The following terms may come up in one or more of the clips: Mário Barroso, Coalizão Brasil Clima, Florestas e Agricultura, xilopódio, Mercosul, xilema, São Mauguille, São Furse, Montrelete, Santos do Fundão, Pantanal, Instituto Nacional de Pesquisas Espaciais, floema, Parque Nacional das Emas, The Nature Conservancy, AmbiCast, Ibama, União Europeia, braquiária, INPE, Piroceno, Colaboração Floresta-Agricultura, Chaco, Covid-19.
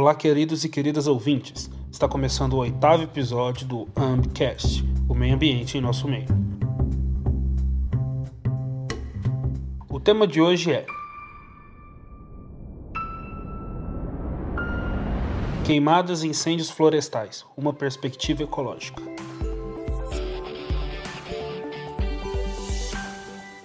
Olá, queridos e queridas ouvintes. Está começando o 8º episódio do AmbiCast, o meio ambiente em nosso meio. O tema de hoje é Queimadas e incêndios florestais, uma perspectiva ecológica.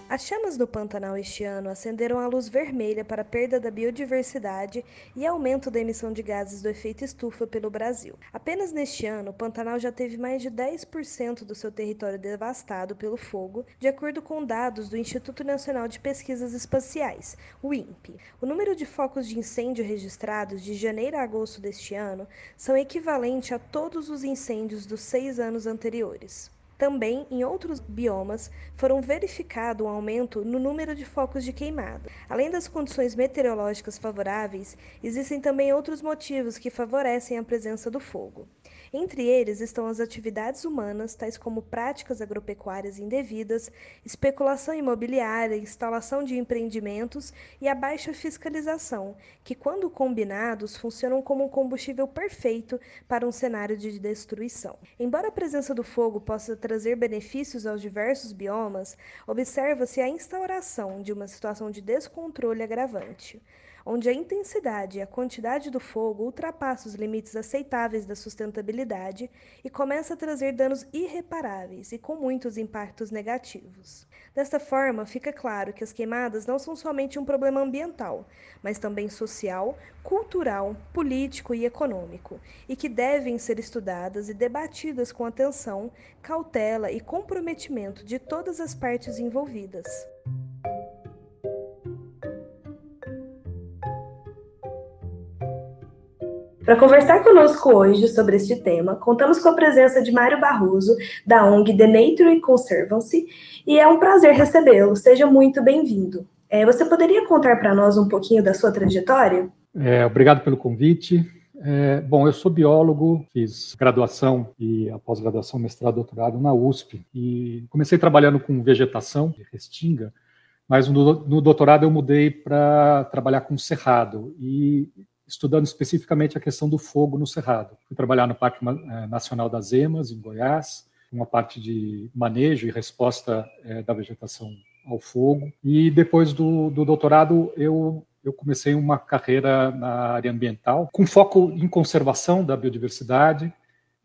As chamas do Pantanal este ano acenderam a luz vermelha para a perda da biodiversidade e aumento da emissão de gases do efeito estufa pelo Brasil. Apenas neste ano, o Pantanal já teve mais de 10% do seu território devastado pelo fogo, de acordo com dados do Instituto Nacional de Pesquisas Espaciais, o INPE. O número de focos de incêndio registrados de janeiro a agosto deste ano são equivalente a todos os incêndios dos 6 anos anteriores. Também, em outros biomas, foram verificado um aumento no número de focos de queimada. Além das condições meteorológicas favoráveis, existem também outros motivos que favorecem a presença do fogo. Entre eles estão as atividades humanas, tais como práticas agropecuárias indevidas, especulação imobiliária, instalação de empreendimentos e a baixa fiscalização, que, quando combinados, funcionam como um combustível perfeito para um cenário de destruição. Embora a presença do fogo possa trazer benefícios aos diversos biomas, observa-se a instauração de uma situação de descontrole agravante, onde a intensidade e a quantidade do fogo ultrapassa os limites aceitáveis da sustentabilidade e começa a trazer danos irreparáveis e com muitos impactos negativos. Desta forma, fica claro que as queimadas não são somente um problema ambiental, mas também social, cultural, político e econômico, e que devem ser estudadas e debatidas com atenção, cautela e comprometimento de todas as partes envolvidas. Para conversar conosco hoje sobre este tema, contamos com a presença de Mário Barroso, da ONG The Nature Conservancy, e é um prazer recebê-lo. Seja muito bem-vindo. Você poderia contar para nós um pouquinho da sua trajetória? Obrigado pelo convite. Eu sou biólogo, fiz graduação e a pós-graduação, mestrado e doutorado na USP, e comecei trabalhando com vegetação, restinga, mas no doutorado eu mudei para trabalhar com cerrado e estudando especificamente a questão do fogo no cerrado. Fui trabalhar no Parque Nacional das Emas, em Goiás, uma parte de manejo e resposta da vegetação ao fogo. E depois do doutorado, eu comecei uma carreira na área ambiental, com foco em conservação da biodiversidade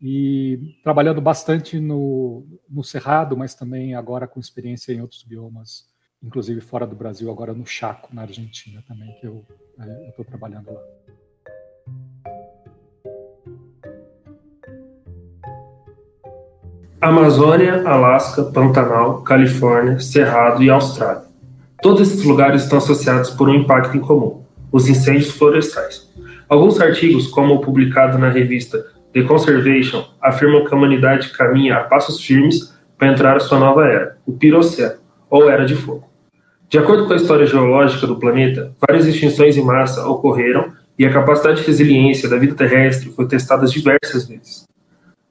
e trabalhando bastante no cerrado, mas também agora com experiência em outros biomas, inclusive fora do Brasil, agora no Chaco, na Argentina também, que eu estou trabalhando lá. Amazônia, Alasca, Pantanal, Califórnia, Cerrado e Austrália. Todos esses lugares estão associados por um impacto em comum, os incêndios florestais. Alguns artigos, como o publicado na revista The Conservation, afirmam que a humanidade caminha a passos firmes para entrar a sua nova era, o Piroceno, ou Era de Fogo. De acordo com a história geológica do planeta, várias extinções em massa ocorreram e a capacidade de resiliência da vida terrestre foi testada diversas vezes.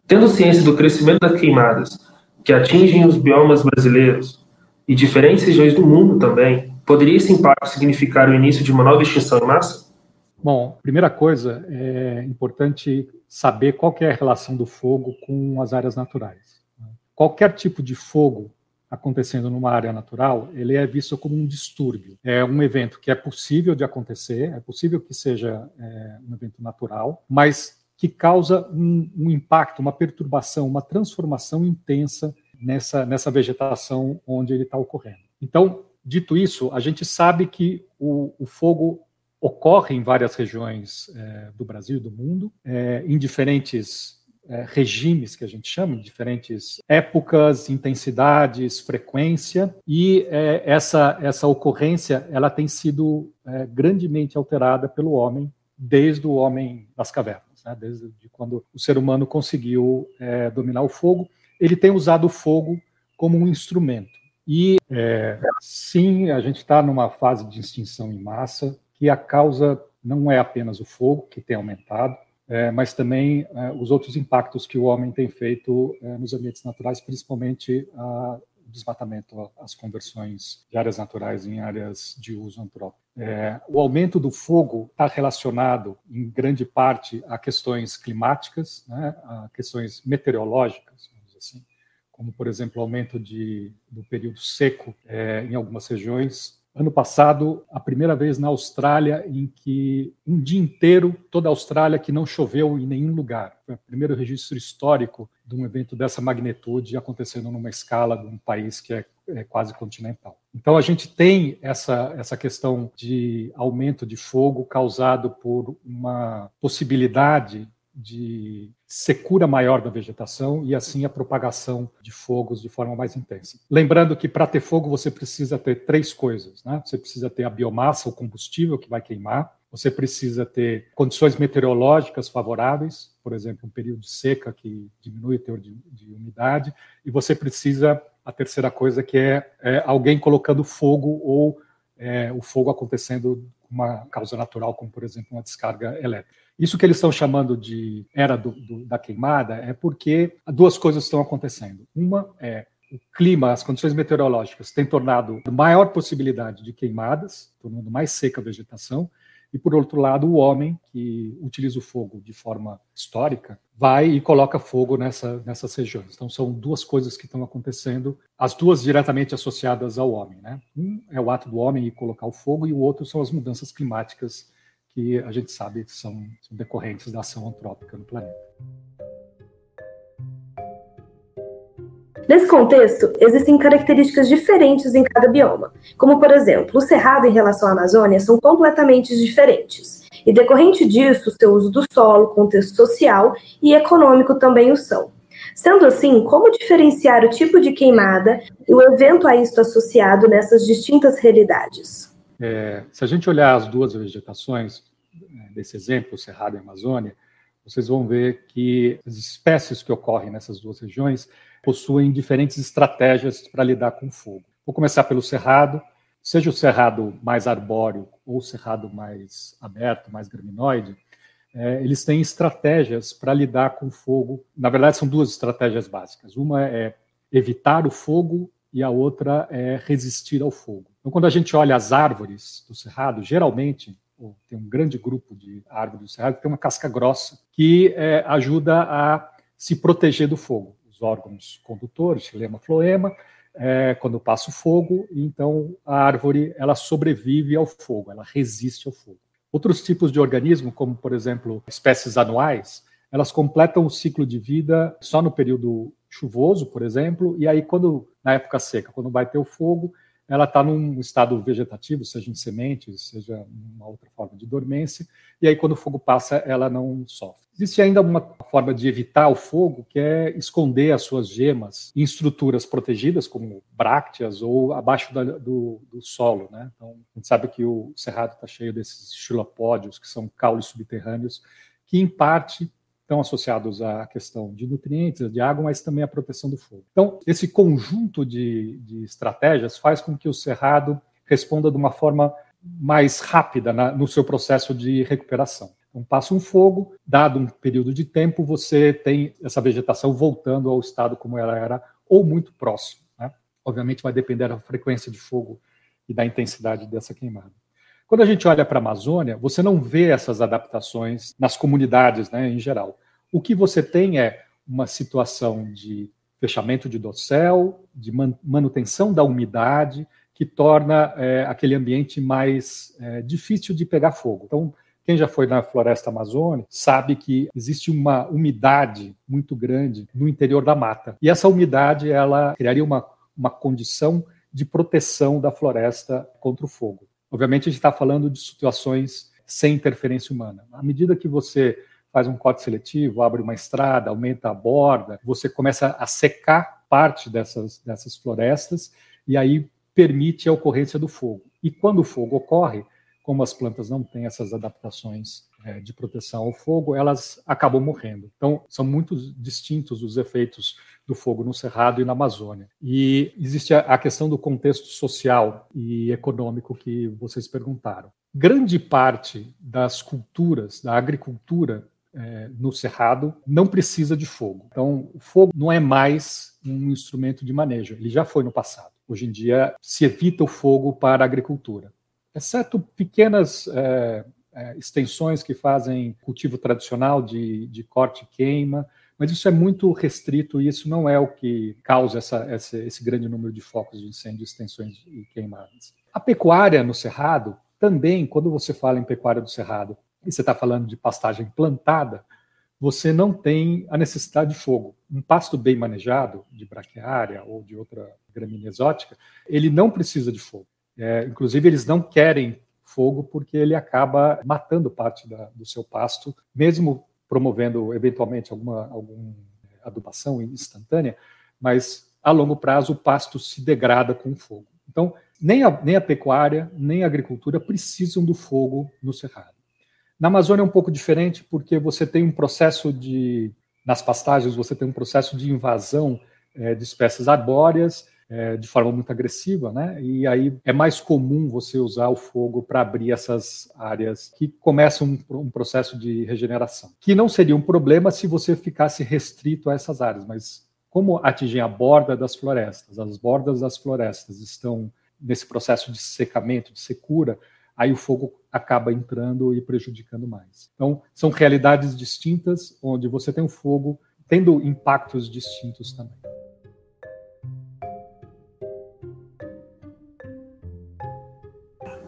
Tendo ciência do crescimento das queimadas, que atingem os biomas brasileiros e diferentes regiões do mundo também, poderia esse impacto significar o início de uma nova extinção em massa? Bom, primeira coisa, é importante saber qual que é a relação do fogo com as áreas naturais. Qualquer tipo de fogo acontecendo numa área natural, ele é visto como um distúrbio. É um evento que é possível de acontecer, é possível que seja um evento natural, mas que causa um impacto, uma perturbação, uma transformação intensa nessa vegetação onde ele está ocorrendo. Então, dito isso, a gente sabe que o fogo ocorre em várias regiões do Brasil e do mundo, em diferentes regimes, que a gente chama, de diferentes épocas, intensidades, frequência, e essa ocorrência ela tem sido grandemente alterada pelo homem, desde o homem das cavernas, né? Desde quando o ser humano conseguiu dominar o fogo. Ele tem usado o fogo como um instrumento. E, sim, a gente está numa fase de extinção em massa, que a causa não é apenas o fogo, que tem aumentado, mas também os outros impactos que o homem tem feito nos ambientes naturais, principalmente desmatamento, as conversões de áreas naturais em áreas de uso antrópico. O aumento do fogo está relacionado, em grande parte, a questões climáticas, né, a questões meteorológicas, vamos dizer assim, como, por exemplo, o aumento do período seco em algumas regiões. Ano passado, a primeira vez na Austrália em que um dia inteiro, toda a Austrália, que não choveu em nenhum lugar. Foi o primeiro registro histórico de um evento dessa magnitude acontecendo numa escala de um país que é quase continental. Então, a gente tem essa questão de aumento de fogo causado por uma possibilidade de secura maior da vegetação e, assim, a propagação de fogos de forma mais intensa. Lembrando que, para ter fogo, você precisa ter três coisas, né? Você precisa ter a biomassa, o combustível que vai queimar, você precisa ter condições meteorológicas favoráveis, por exemplo, um período de seca que diminui o teor de umidade, e você precisa, a terceira coisa, que é alguém colocando fogo ou o fogo acontecendo uma causa natural, como, por exemplo, uma descarga elétrica. Isso que eles estão chamando de era da queimada é porque duas coisas estão acontecendo. Uma é o clima, as condições meteorológicas têm tornado maior possibilidade de queimadas, tornando mais seca a vegetação, e, por outro lado, o homem que utiliza o fogo de forma histórica vai e coloca fogo nessas regiões. Então, são duas coisas que estão acontecendo, as duas diretamente associadas ao homem, né? Um é o ato do homem e colocar o fogo, e o outro são as mudanças climáticas que a gente sabe que são decorrentes da ação antrópica no planeta. Nesse contexto, existem características diferentes em cada bioma, como, por exemplo, o cerrado em relação à Amazônia são completamente diferentes, e decorrente disso, seu uso do solo, contexto social e econômico também o são. Sendo assim, como diferenciar o tipo de queimada e o evento a isto associado nessas distintas realidades? Se a gente olhar as duas vegetações, desse exemplo, o cerrado e a Amazônia, vocês vão ver que as espécies que ocorrem nessas duas regiões possuem diferentes estratégias para lidar com o fogo. Vou começar pelo cerrado. Seja o cerrado mais arbóreo ou o cerrado mais aberto, mais graminoide, eles têm estratégias para lidar com o fogo. Na verdade, são duas estratégias básicas. Uma é evitar o fogo e a outra é resistir ao fogo. Então, quando a gente olha as árvores do cerrado, geralmente tem um grande grupo de árvores do cerrado que tem uma casca grossa que ajuda a se proteger do fogo. Os órgãos condutores, xilema, floema, quando passa o fogo, então a árvore ela sobrevive ao fogo, ela resiste ao fogo. Outros tipos de organismo, como por exemplo espécies anuais, elas completam o ciclo de vida só no período chuvoso, por exemplo, e aí na época seca, quando vai ter o fogo, ela está num estado vegetativo, seja em sementes, seja em uma outra forma de dormência, e aí quando o fogo passa, ela não sofre. Existe ainda uma forma de evitar o fogo, que é esconder as suas gemas em estruturas protegidas, como brácteas ou abaixo do solo, né? Então, a gente sabe que o cerrado está cheio desses xilopódios, que são caules subterrâneos, que em parte estão associados à questão de nutrientes, de água, mas também à proteção do fogo. Então, esse conjunto de estratégias faz com que o cerrado responda de uma forma mais rápida no seu processo de recuperação. Então, passa um fogo, dado um período de tempo, você tem essa vegetação voltando ao estado como ela era, ou muito próximo, né? Obviamente, vai depender da frequência de fogo e da intensidade dessa queimada. Quando a gente olha para a Amazônia, você não vê essas adaptações nas comunidades, né, em geral. O que você tem é uma situação de fechamento de dossel, de manutenção da umidade, que torna aquele ambiente mais difícil de pegar fogo. Então, quem já foi na floresta amazônica sabe que existe uma umidade muito grande no interior da mata. E essa umidade ela criaria uma condição de proteção da floresta contra o fogo. Obviamente, a gente está falando de situações sem interferência humana. À medida que você faz um corte seletivo, abre uma estrada, aumenta a borda, você começa a secar parte dessas florestas e aí permite a ocorrência do fogo. E quando o fogo ocorre, como as plantas não têm essas adaptações de proteção ao fogo, elas acabam morrendo. Então, são muito distintos os efeitos do fogo no cerrado e na Amazônia. E existe a questão do contexto social e econômico que vocês perguntaram. Grande parte das culturas, da agricultura no cerrado, não precisa de fogo. Então, o fogo não é mais um instrumento de manejo. Ele já foi no passado. Hoje em dia, se evita o fogo para a agricultura, exceto pequenas extensões que fazem cultivo tradicional de corte e queima, mas isso é muito restrito e isso não é o que causa esse grande número de focos de incêndio, extensões e queimadas. A pecuária no Cerrado, também, quando você fala em pecuária do Cerrado e você está falando de pastagem plantada, você não tem a necessidade de fogo. Um pasto bem manejado, de braquiária ou de outra gramínea exótica, ele não precisa de fogo. Inclusive, eles não querem fogo porque ele acaba matando parte do seu pasto, mesmo promovendo eventualmente alguma adubação instantânea, mas a longo prazo o pasto se degrada com o fogo. Então, nem a pecuária, nem a agricultura precisam do fogo no Cerrado. Na Amazônia é um pouco diferente porque você tem um processo nas pastagens, você tem um processo de invasão de espécies arbóreas de forma muito agressiva, né? E aí é mais comum você usar o fogo para abrir essas áreas que começam um processo de regeneração, que não seria um problema se você ficasse restrito a essas áreas, mas como atingem a borda das florestas, as bordas das florestas estão nesse processo de secamento, de secura, aí o fogo acaba entrando e prejudicando mais. Então, são realidades distintas, onde você tem o fogo tendo impactos distintos também.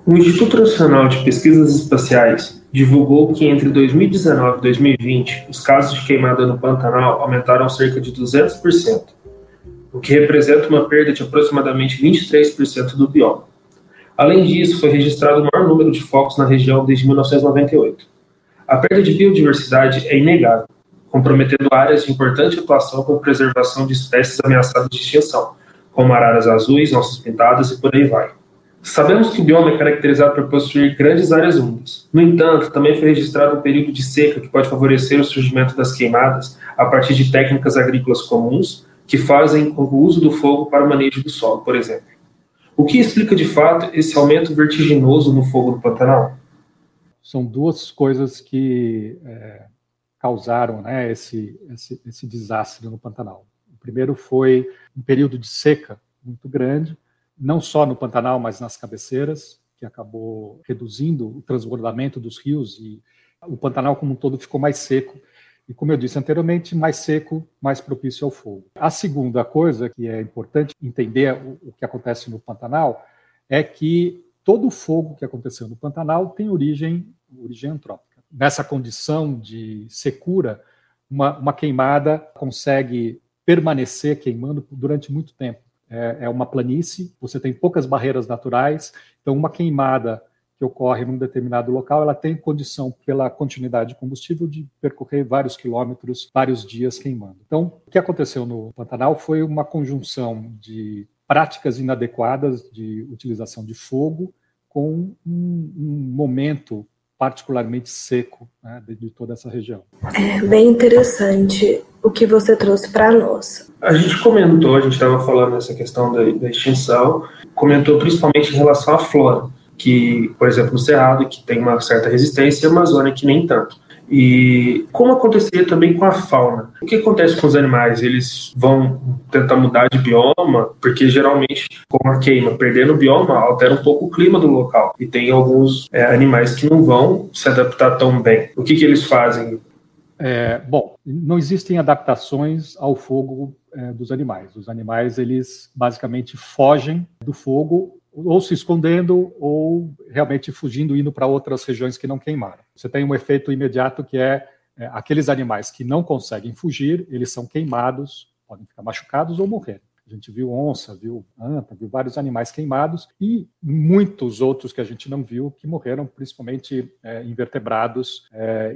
O Instituto Nacional de Pesquisas Espaciais divulgou que entre 2019 e 2020, os casos de queimada no Pantanal aumentaram cerca de 200%, o que representa uma perda de aproximadamente 23% do bioma. Além disso, foi registrado o maior número de focos na região desde 1998. A perda de biodiversidade é inegável, comprometendo áreas de importante atuação para a preservação de espécies ameaçadas de extinção, como araras azuis, onças pintadas e por aí vai. Sabemos que o bioma é caracterizado por possuir grandes áreas úmidas. No entanto, também foi registrado um período de seca que pode favorecer o surgimento das queimadas a partir de técnicas agrícolas comuns que fazem com o uso do fogo para o manejo do solo, por exemplo. O que explica, de fato, esse aumento vertiginoso no fogo do Pantanal? São duas coisas que causaram, né, esse desastre no Pantanal. O primeiro foi um período de seca muito grande, não só no Pantanal, mas nas cabeceiras, que acabou reduzindo o transbordamento dos rios e o Pantanal como um todo ficou mais seco. E, como eu disse anteriormente, mais seco, mais propício ao fogo. A segunda coisa que é importante entender o que acontece no Pantanal é que todo o fogo que aconteceu no Pantanal tem origem antrópica. Nessa condição de secura, uma queimada consegue permanecer queimando durante muito tempo. É uma planície, você tem poucas barreiras naturais, então uma queimada que ocorre num determinado local, ela tem condição, pela continuidade de combustível, de percorrer vários quilômetros, vários dias queimando. Então, o que aconteceu no Pantanal foi uma conjunção de práticas inadequadas de utilização de fogo com um momento particularmente seco, né, de toda essa região. É bem interessante o que você trouxe para nós. A gente estava falando nessa questão da extinção, comentou principalmente em relação à flora, que, por exemplo, no Cerrado, que tem uma certa resistência, e a Amazônia, que nem tanto. E como aconteceria também com a fauna? O que acontece com os animais? Eles vão tentar mudar de bioma, porque geralmente, com a queima, perdendo o bioma, altera um pouco o clima do local. E tem alguns animais que não vão se adaptar tão bem. O que eles fazem? Bom, não existem adaptações ao fogo dos animais. Os animais, eles basicamente fogem do fogo, ou se escondendo, ou realmente fugindo, indo para outras regiões que não queimaram. Você tem um efeito imediato que é aqueles animais que não conseguem fugir, eles são queimados, podem ficar machucados ou morrer. A gente viu onça, viu anta, viu vários animais queimados e muitos outros que a gente não viu que morreram, principalmente invertebrados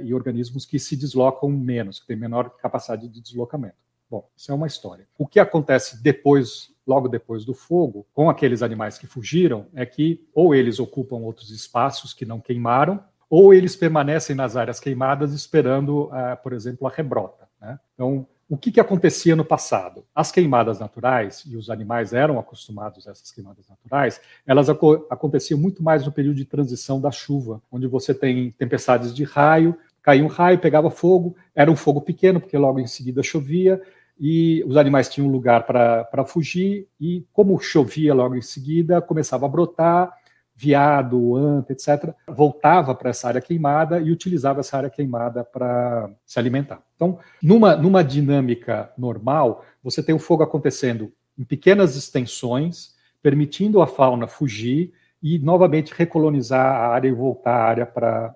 e organismos que se deslocam menos, que têm menor capacidade de deslocamento. Bom, isso é uma história. O que acontece depois, logo depois do fogo, com aqueles animais que fugiram, é que ou eles ocupam outros espaços que não queimaram, ou eles permanecem nas áreas queimadas esperando, por exemplo, a rebrota, né? Então, o que acontecia no passado? As queimadas naturais, e os animais eram acostumados a essas queimadas naturais, elas aconteciam muito mais no período de transição da chuva, onde você tem tempestades de raio, caía um raio, pegava fogo, era um fogo pequeno, porque logo em seguida chovia, e os animais tinham lugar para fugir, e como chovia logo em seguida, começava a brotar, veado, anta, etc., voltava para essa área queimada e utilizava essa área queimada para se alimentar. Então, numa dinâmica normal, você tem o fogo acontecendo em pequenas extensões, permitindo a fauna fugir e, novamente, recolonizar a área e voltar a área para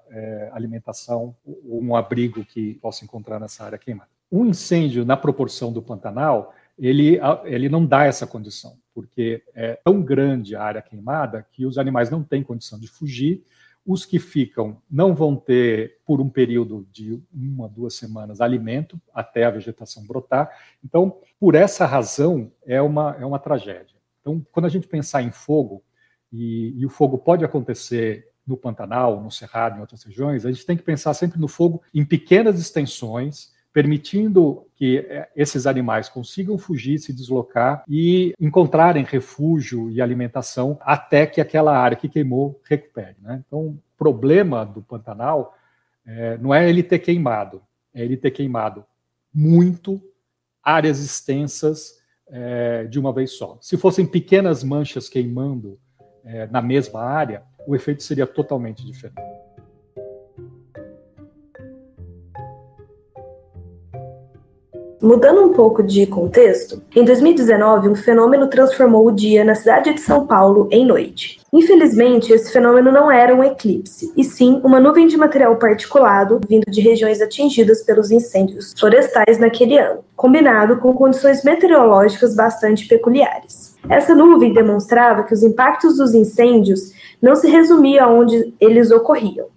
alimentação ou um abrigo que possa encontrar nessa área queimada. Um incêndio na proporção do Pantanal, ele não dá essa condição, porque é tão grande a área queimada que os animais não têm condição de fugir, os que ficam não vão ter, por um período de 1 a 2 semanas, alimento até a vegetação brotar. Então, por essa razão, é uma tragédia. Então, quando a gente pensar em fogo, e o fogo pode acontecer no Pantanal, no Cerrado, em outras regiões, a gente tem que pensar sempre no fogo em pequenas extensões, permitindo que esses animais consigam fugir, se deslocar e encontrarem refúgio e alimentação até que aquela área que queimou recupere, né? Então, o problema do Pantanal não é ele ter queimado, é ele ter queimado muito, áreas extensas de uma vez só. Se fossem pequenas manchas queimando na mesma área, o efeito seria totalmente diferente. Mudando um pouco de contexto, em 2019, um fenômeno transformou o dia na cidade de São Paulo em noite. Infelizmente, esse fenômeno não era um eclipse, e sim uma nuvem de material particulado vindo de regiões atingidas pelos incêndios florestais naquele ano, combinado com condições meteorológicas bastante peculiares. Essa nuvem demonstrava que os impactos dos incêndios não se resumiam a onde eles ocorriam.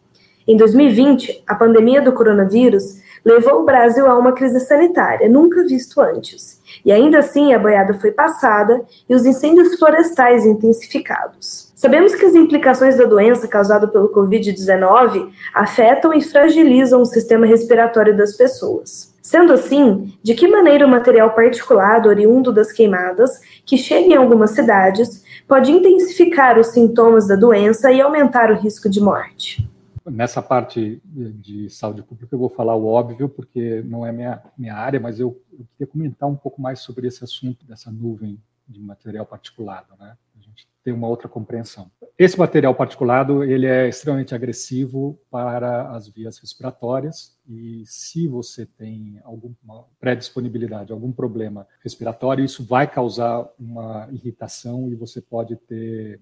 Em 2020, a pandemia do coronavírus levou o Brasil a uma crise sanitária nunca visto antes. E ainda assim, a boiada foi passada e os incêndios florestais intensificados. Sabemos que as implicações da doença causada pelo Covid-19 afetam e fragilizam o sistema respiratório das pessoas. Sendo assim, de que maneira o material particulado oriundo das queimadas, que chega em algumas cidades, pode intensificar os sintomas da doença e aumentar o risco de morte? Nessa parte de saúde pública eu vou falar o óbvio, porque não é minha área, mas eu queria comentar um pouco mais sobre esse assunto dessa nuvem de material particulado, né? A gente tem uma outra compreensão. Esse material particulado, ele é extremamente agressivo para as vias respiratórias, e se você tem alguma predisponibilidade, algum problema respiratório, isso vai causar uma irritação e você pode ter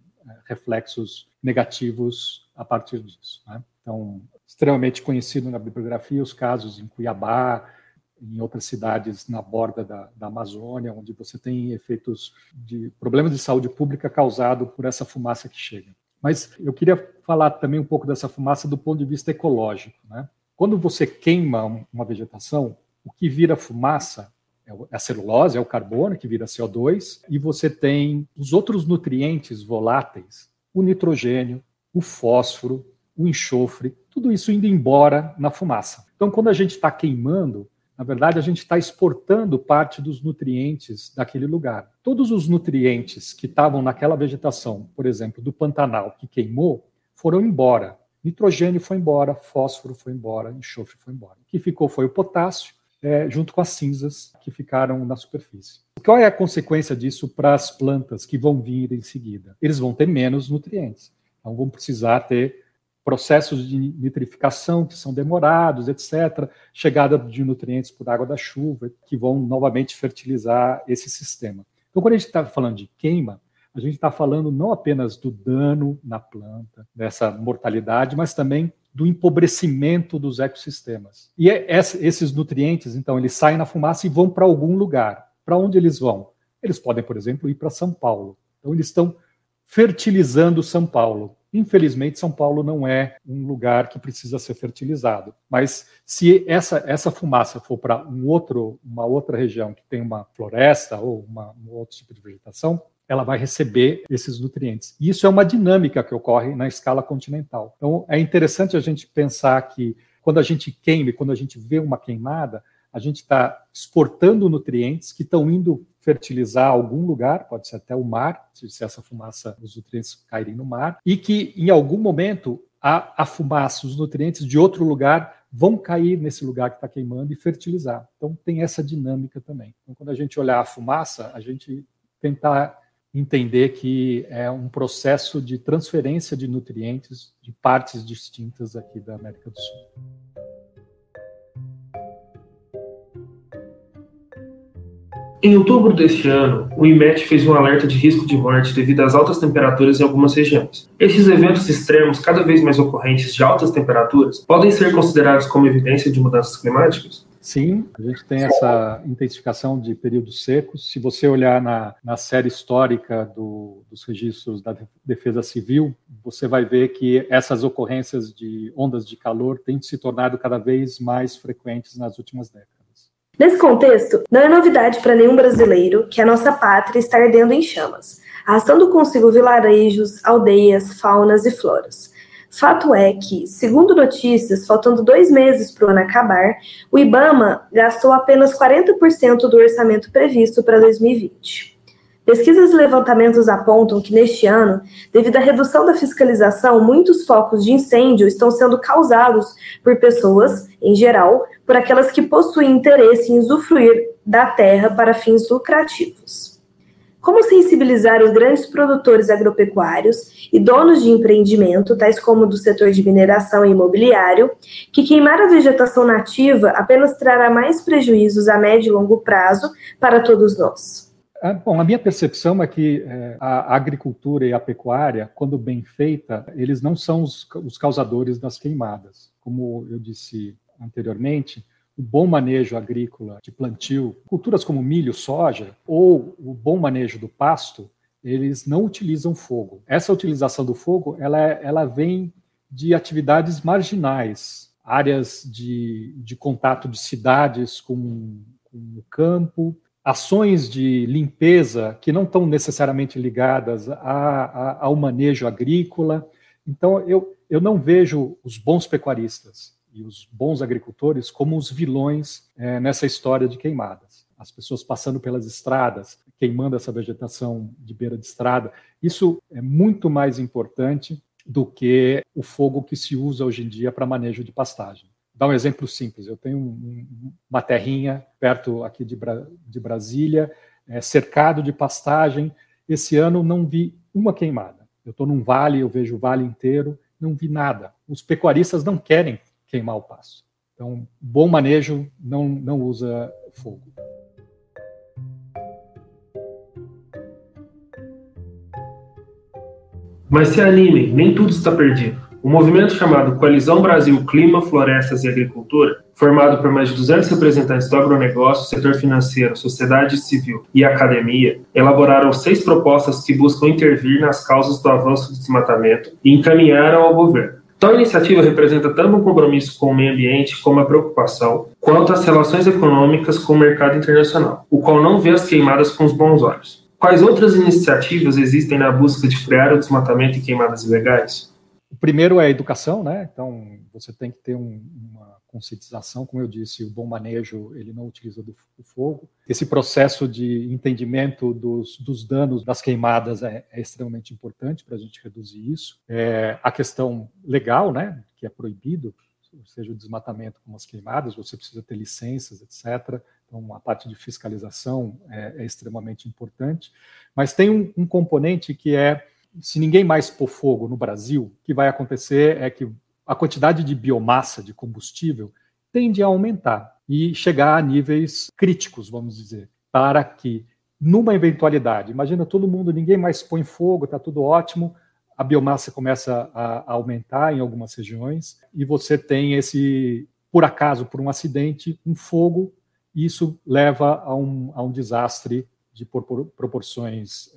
reflexos negativos a partir disso, né? Então, extremamente conhecido na bibliografia os casos em Cuiabá, em outras cidades na borda da Amazônia, onde você tem efeitos de problemas de saúde pública causado por essa fumaça que chega. Mas eu queria falar também um pouco dessa fumaça do ponto de vista ecológico, né? Quando você queima uma vegetação, o que vira fumaça é a celulose, é o carbono que vira CO2, e você tem os outros nutrientes voláteis, o nitrogênio, o fósforo, o enxofre, tudo isso indo embora na fumaça. Então, quando a gente está queimando, na verdade, a gente está exportando parte dos nutrientes daquele lugar. Todos os nutrientes que estavam naquela vegetação, por exemplo, do Pantanal, que queimou, foram embora. Nitrogênio foi embora, fósforo foi embora, enxofre foi embora. O que ficou foi o potássio, junto com as cinzas que ficaram na superfície. Qual é a consequência disso para as plantas que vão vir em seguida? Eles vão ter menos nutrientes. Então, vão precisar ter processos de nitrificação que são demorados, etc., chegada de nutrientes por água da chuva, que vão novamente fertilizar esse sistema. Então, quando a gente está falando de queima, a gente está falando não apenas do dano na planta, dessa mortalidade, mas também do empobrecimento dos ecossistemas. E esses nutrientes, então, eles saem na fumaça e vão para algum lugar. Para onde eles vão? Eles podem, por exemplo, ir para São Paulo. Então, eles estão fertilizando São Paulo. Infelizmente, São Paulo não é um lugar que precisa ser fertilizado. Mas se essa fumaça for para uma outra região que tem uma floresta ou um outro tipo de vegetação, ela vai receber esses nutrientes. E isso é uma dinâmica que ocorre na escala continental. Então, é interessante a gente pensar que quando a gente queima, quando a gente vê uma queimada, a gente está exportando nutrientes que estão indo fertilizar algum lugar, pode ser até o mar, se essa fumaça, os nutrientes caírem no mar, e que, em algum momento, a fumaça, os nutrientes de outro lugar vão cair nesse lugar que está queimando e fertilizar. Então, tem essa dinâmica também. Então, quando a gente olhar a fumaça, a gente tentar entender que é um processo de transferência de nutrientes de partes distintas aqui da América do Sul. Em outubro deste ano, o INPE fez um alerta de risco de morte devido às altas temperaturas em algumas regiões. Estes eventos extremos, cada vez mais ocorrentes de altas temperaturas, podem ser considerados como evidência de mudanças climáticas? Sim, a gente tem essa intensificação de períodos secos. Se você olhar na série histórica dos registros da Defesa Civil, você vai ver que essas ocorrências de ondas de calor têm se tornado cada vez mais frequentes nas últimas décadas. Nesse contexto, não é novidade para nenhum brasileiro que a nossa pátria está ardendo em chamas, arrastando consigo vilarejos, aldeias, faunas e floras. Fato é que, segundo notícias, faltando 2 meses para o ano acabar, o Ibama gastou apenas 40% do orçamento previsto para 2020. Pesquisas e levantamentos apontam que, neste ano, devido à redução da fiscalização, muitos focos de incêndio estão sendo causados por pessoas, em geral, por aquelas que possuem interesse em usufruir da terra para fins lucrativos. Como sensibilizar os grandes produtores agropecuários e donos de empreendimento, tais como do setor de mineração e imobiliário, que queimar a vegetação nativa apenas trará mais prejuízos a médio e longo prazo para todos nós? Bom, a minha percepção é que a agricultura e a pecuária, quando bem feita, eles não são os causadores das queimadas. Como eu disse anteriormente, o bom manejo agrícola de plantio, culturas como milho, soja, ou o bom manejo do pasto, eles não utilizam fogo. Essa utilização do fogo, ela vem de atividades marginais, áreas de contato de cidades com o campo, ações de limpeza que não estão necessariamente ligadas ao manejo agrícola. Então, eu não vejo os bons pecuaristas e os bons agricultores como os vilões nessa história de queimadas. As pessoas passando pelas estradas, queimando essa vegetação de beira de estrada, isso é muito mais importante do que o fogo que se usa hoje em dia para manejo de pastagem. Dá um exemplo simples, eu tenho uma terrinha perto aqui de Brasília, cercado de pastagem, esse ano não vi uma queimada. Eu estou num vale, eu vejo o vale inteiro, não vi nada. Os pecuaristas não querem queimar o pasto. Então, bom manejo não usa fogo. Mas se animem, nem tudo está perdido. O movimento chamado Coalizão Brasil Clima, Florestas e Agricultura, formado por mais de 200 representantes do agronegócio, setor financeiro, sociedade civil e academia, elaboraram 6 propostas que buscam intervir nas causas do avanço do desmatamento e encaminharam ao governo. Tal iniciativa representa tanto um compromisso com o meio ambiente como a preocupação quanto às relações econômicas com o mercado internacional, o qual não vê as queimadas com os bons olhos. Quais outras iniciativas existem na busca de frear o desmatamento e queimadas ilegais? O primeiro é a educação, né? Então, você tem que ter uma conscientização, como eu disse, o bom manejo, ele não utiliza do fogo. Esse processo de entendimento dos danos das queimadas é extremamente importante para a gente reduzir isso. A questão legal, né, que é proibido, ou seja, o desmatamento com as queimadas, você precisa ter licenças, etc. Então, a parte de fiscalização é extremamente importante. Mas tem um componente que é, se ninguém mais pôr fogo no Brasil, o que vai acontecer é que a quantidade de biomassa, de combustível, tende a aumentar e chegar a níveis críticos, vamos dizer, para que, numa eventualidade, imagina todo mundo, ninguém mais põe fogo, está tudo ótimo, a biomassa começa a aumentar em algumas regiões e você tem esse, por acaso, por um acidente, um fogo, e isso leva a um desastre de proporções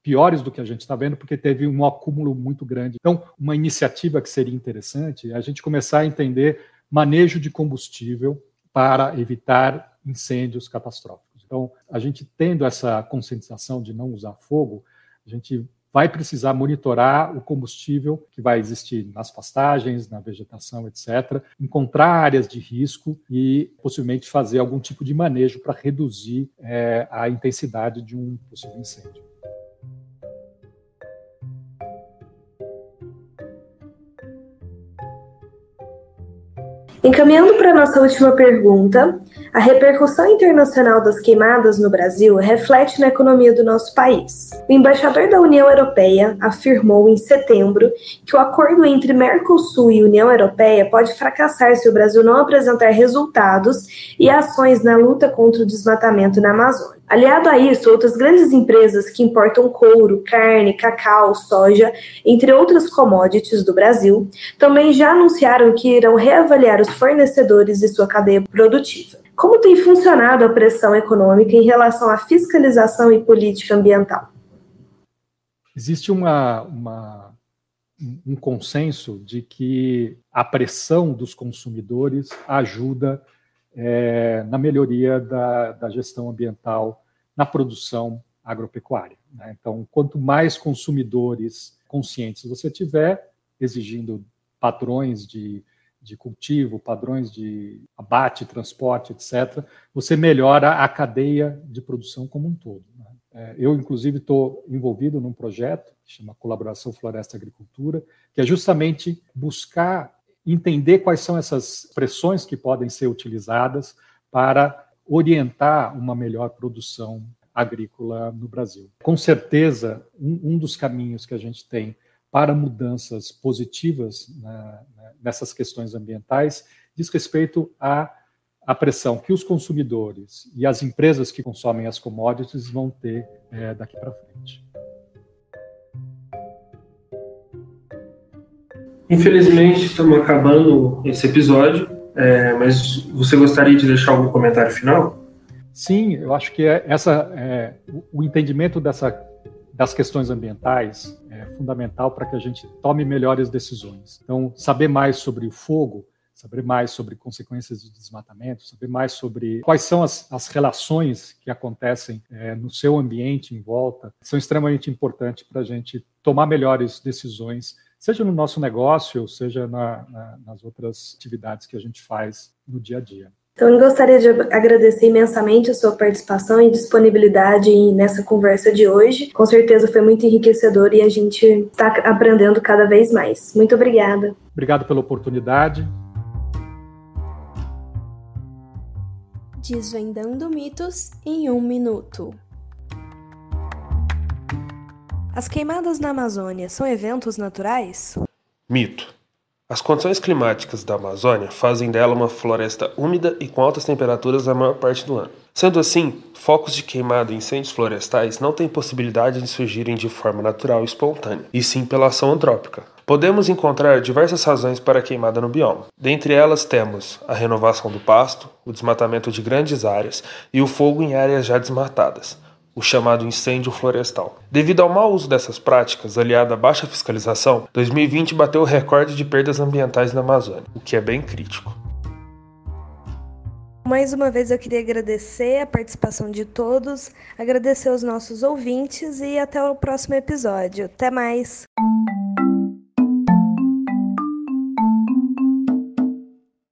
piores do que a gente está vendo, porque teve um acúmulo muito grande. Então, uma iniciativa que seria interessante é a gente começar a entender manejo de combustível para evitar incêndios catastróficos. Então, a gente tendo essa conscientização de não usar fogo, a gente vai precisar monitorar o combustível que vai existir nas pastagens, na vegetação, etc., encontrar áreas de risco e, possivelmente, fazer algum tipo de manejo para reduzir a intensidade de um possível incêndio. Encaminhando para a nossa última pergunta, a repercussão internacional das queimadas no Brasil reflete na economia do nosso país. O embaixador da União Europeia afirmou em setembro que o acordo entre Mercosul e União Europeia pode fracassar se o Brasil não apresentar resultados e ações na luta contra o desmatamento na Amazônia. Aliado a isso, outras grandes empresas que importam couro, carne, cacau, soja, entre outras commodities do Brasil, também já anunciaram que irão reavaliar os fornecedores e sua cadeia produtiva. Como tem funcionado a pressão econômica em relação à fiscalização e política ambiental? Existe um consenso de que a pressão dos consumidores ajuda na melhoria da gestão ambiental, na produção agropecuária, né? Então, quanto mais consumidores conscientes você tiver, exigindo padrões de cultivo, padrões de abate, transporte, etc., você melhora a cadeia de produção como um todo, né? Eu, inclusive, estou envolvido num projeto que chama Colaboração Floresta-Agricultura, que é justamente buscar entender quais são essas pressões que podem ser utilizadas para orientar uma melhor produção agrícola no Brasil. Com certeza, um dos caminhos que a gente tem para mudanças positivas nessas questões ambientais diz respeito à pressão que os consumidores e as empresas que consomem as commodities vão ter daqui para frente. Infelizmente, estamos acabando esse episódio, mas você gostaria de deixar algum comentário final? Sim, eu acho que o entendimento das questões ambientais é fundamental para que a gente tome melhores decisões. Então, saber mais sobre o fogo, saber mais sobre consequências de desmatamento, saber mais sobre quais são as relações que acontecem no seu ambiente em volta, são extremamente importantes para a gente tomar melhores decisões, seja no nosso negócio, ou seja nas outras atividades que a gente faz no dia a dia. Então, eu gostaria de agradecer imensamente a sua participação e disponibilidade nessa conversa de hoje. Com certeza foi muito enriquecedor e a gente está aprendendo cada vez mais. Muito obrigada. Obrigado pela oportunidade. Desvendando mitos em 1 minuto. As queimadas na Amazônia são eventos naturais? Mito. As condições climáticas da Amazônia fazem dela uma floresta úmida e com altas temperaturas a maior parte do ano. Sendo assim, focos de queimada e incêndios florestais não têm possibilidade de surgirem de forma natural e espontânea, e sim pela ação antrópica. Podemos encontrar diversas razões para a queimada no bioma. Dentre elas temos a renovação do pasto, o desmatamento de grandes áreas e o fogo em áreas já desmatadas, o chamado incêndio florestal. Devido ao mau uso dessas práticas, aliado à baixa fiscalização, 2020 bateu o recorde de perdas ambientais na Amazônia, o que é bem crítico. Mais uma vez eu queria agradecer a participação de todos, agradecer aos nossos ouvintes e até o próximo episódio. Até mais!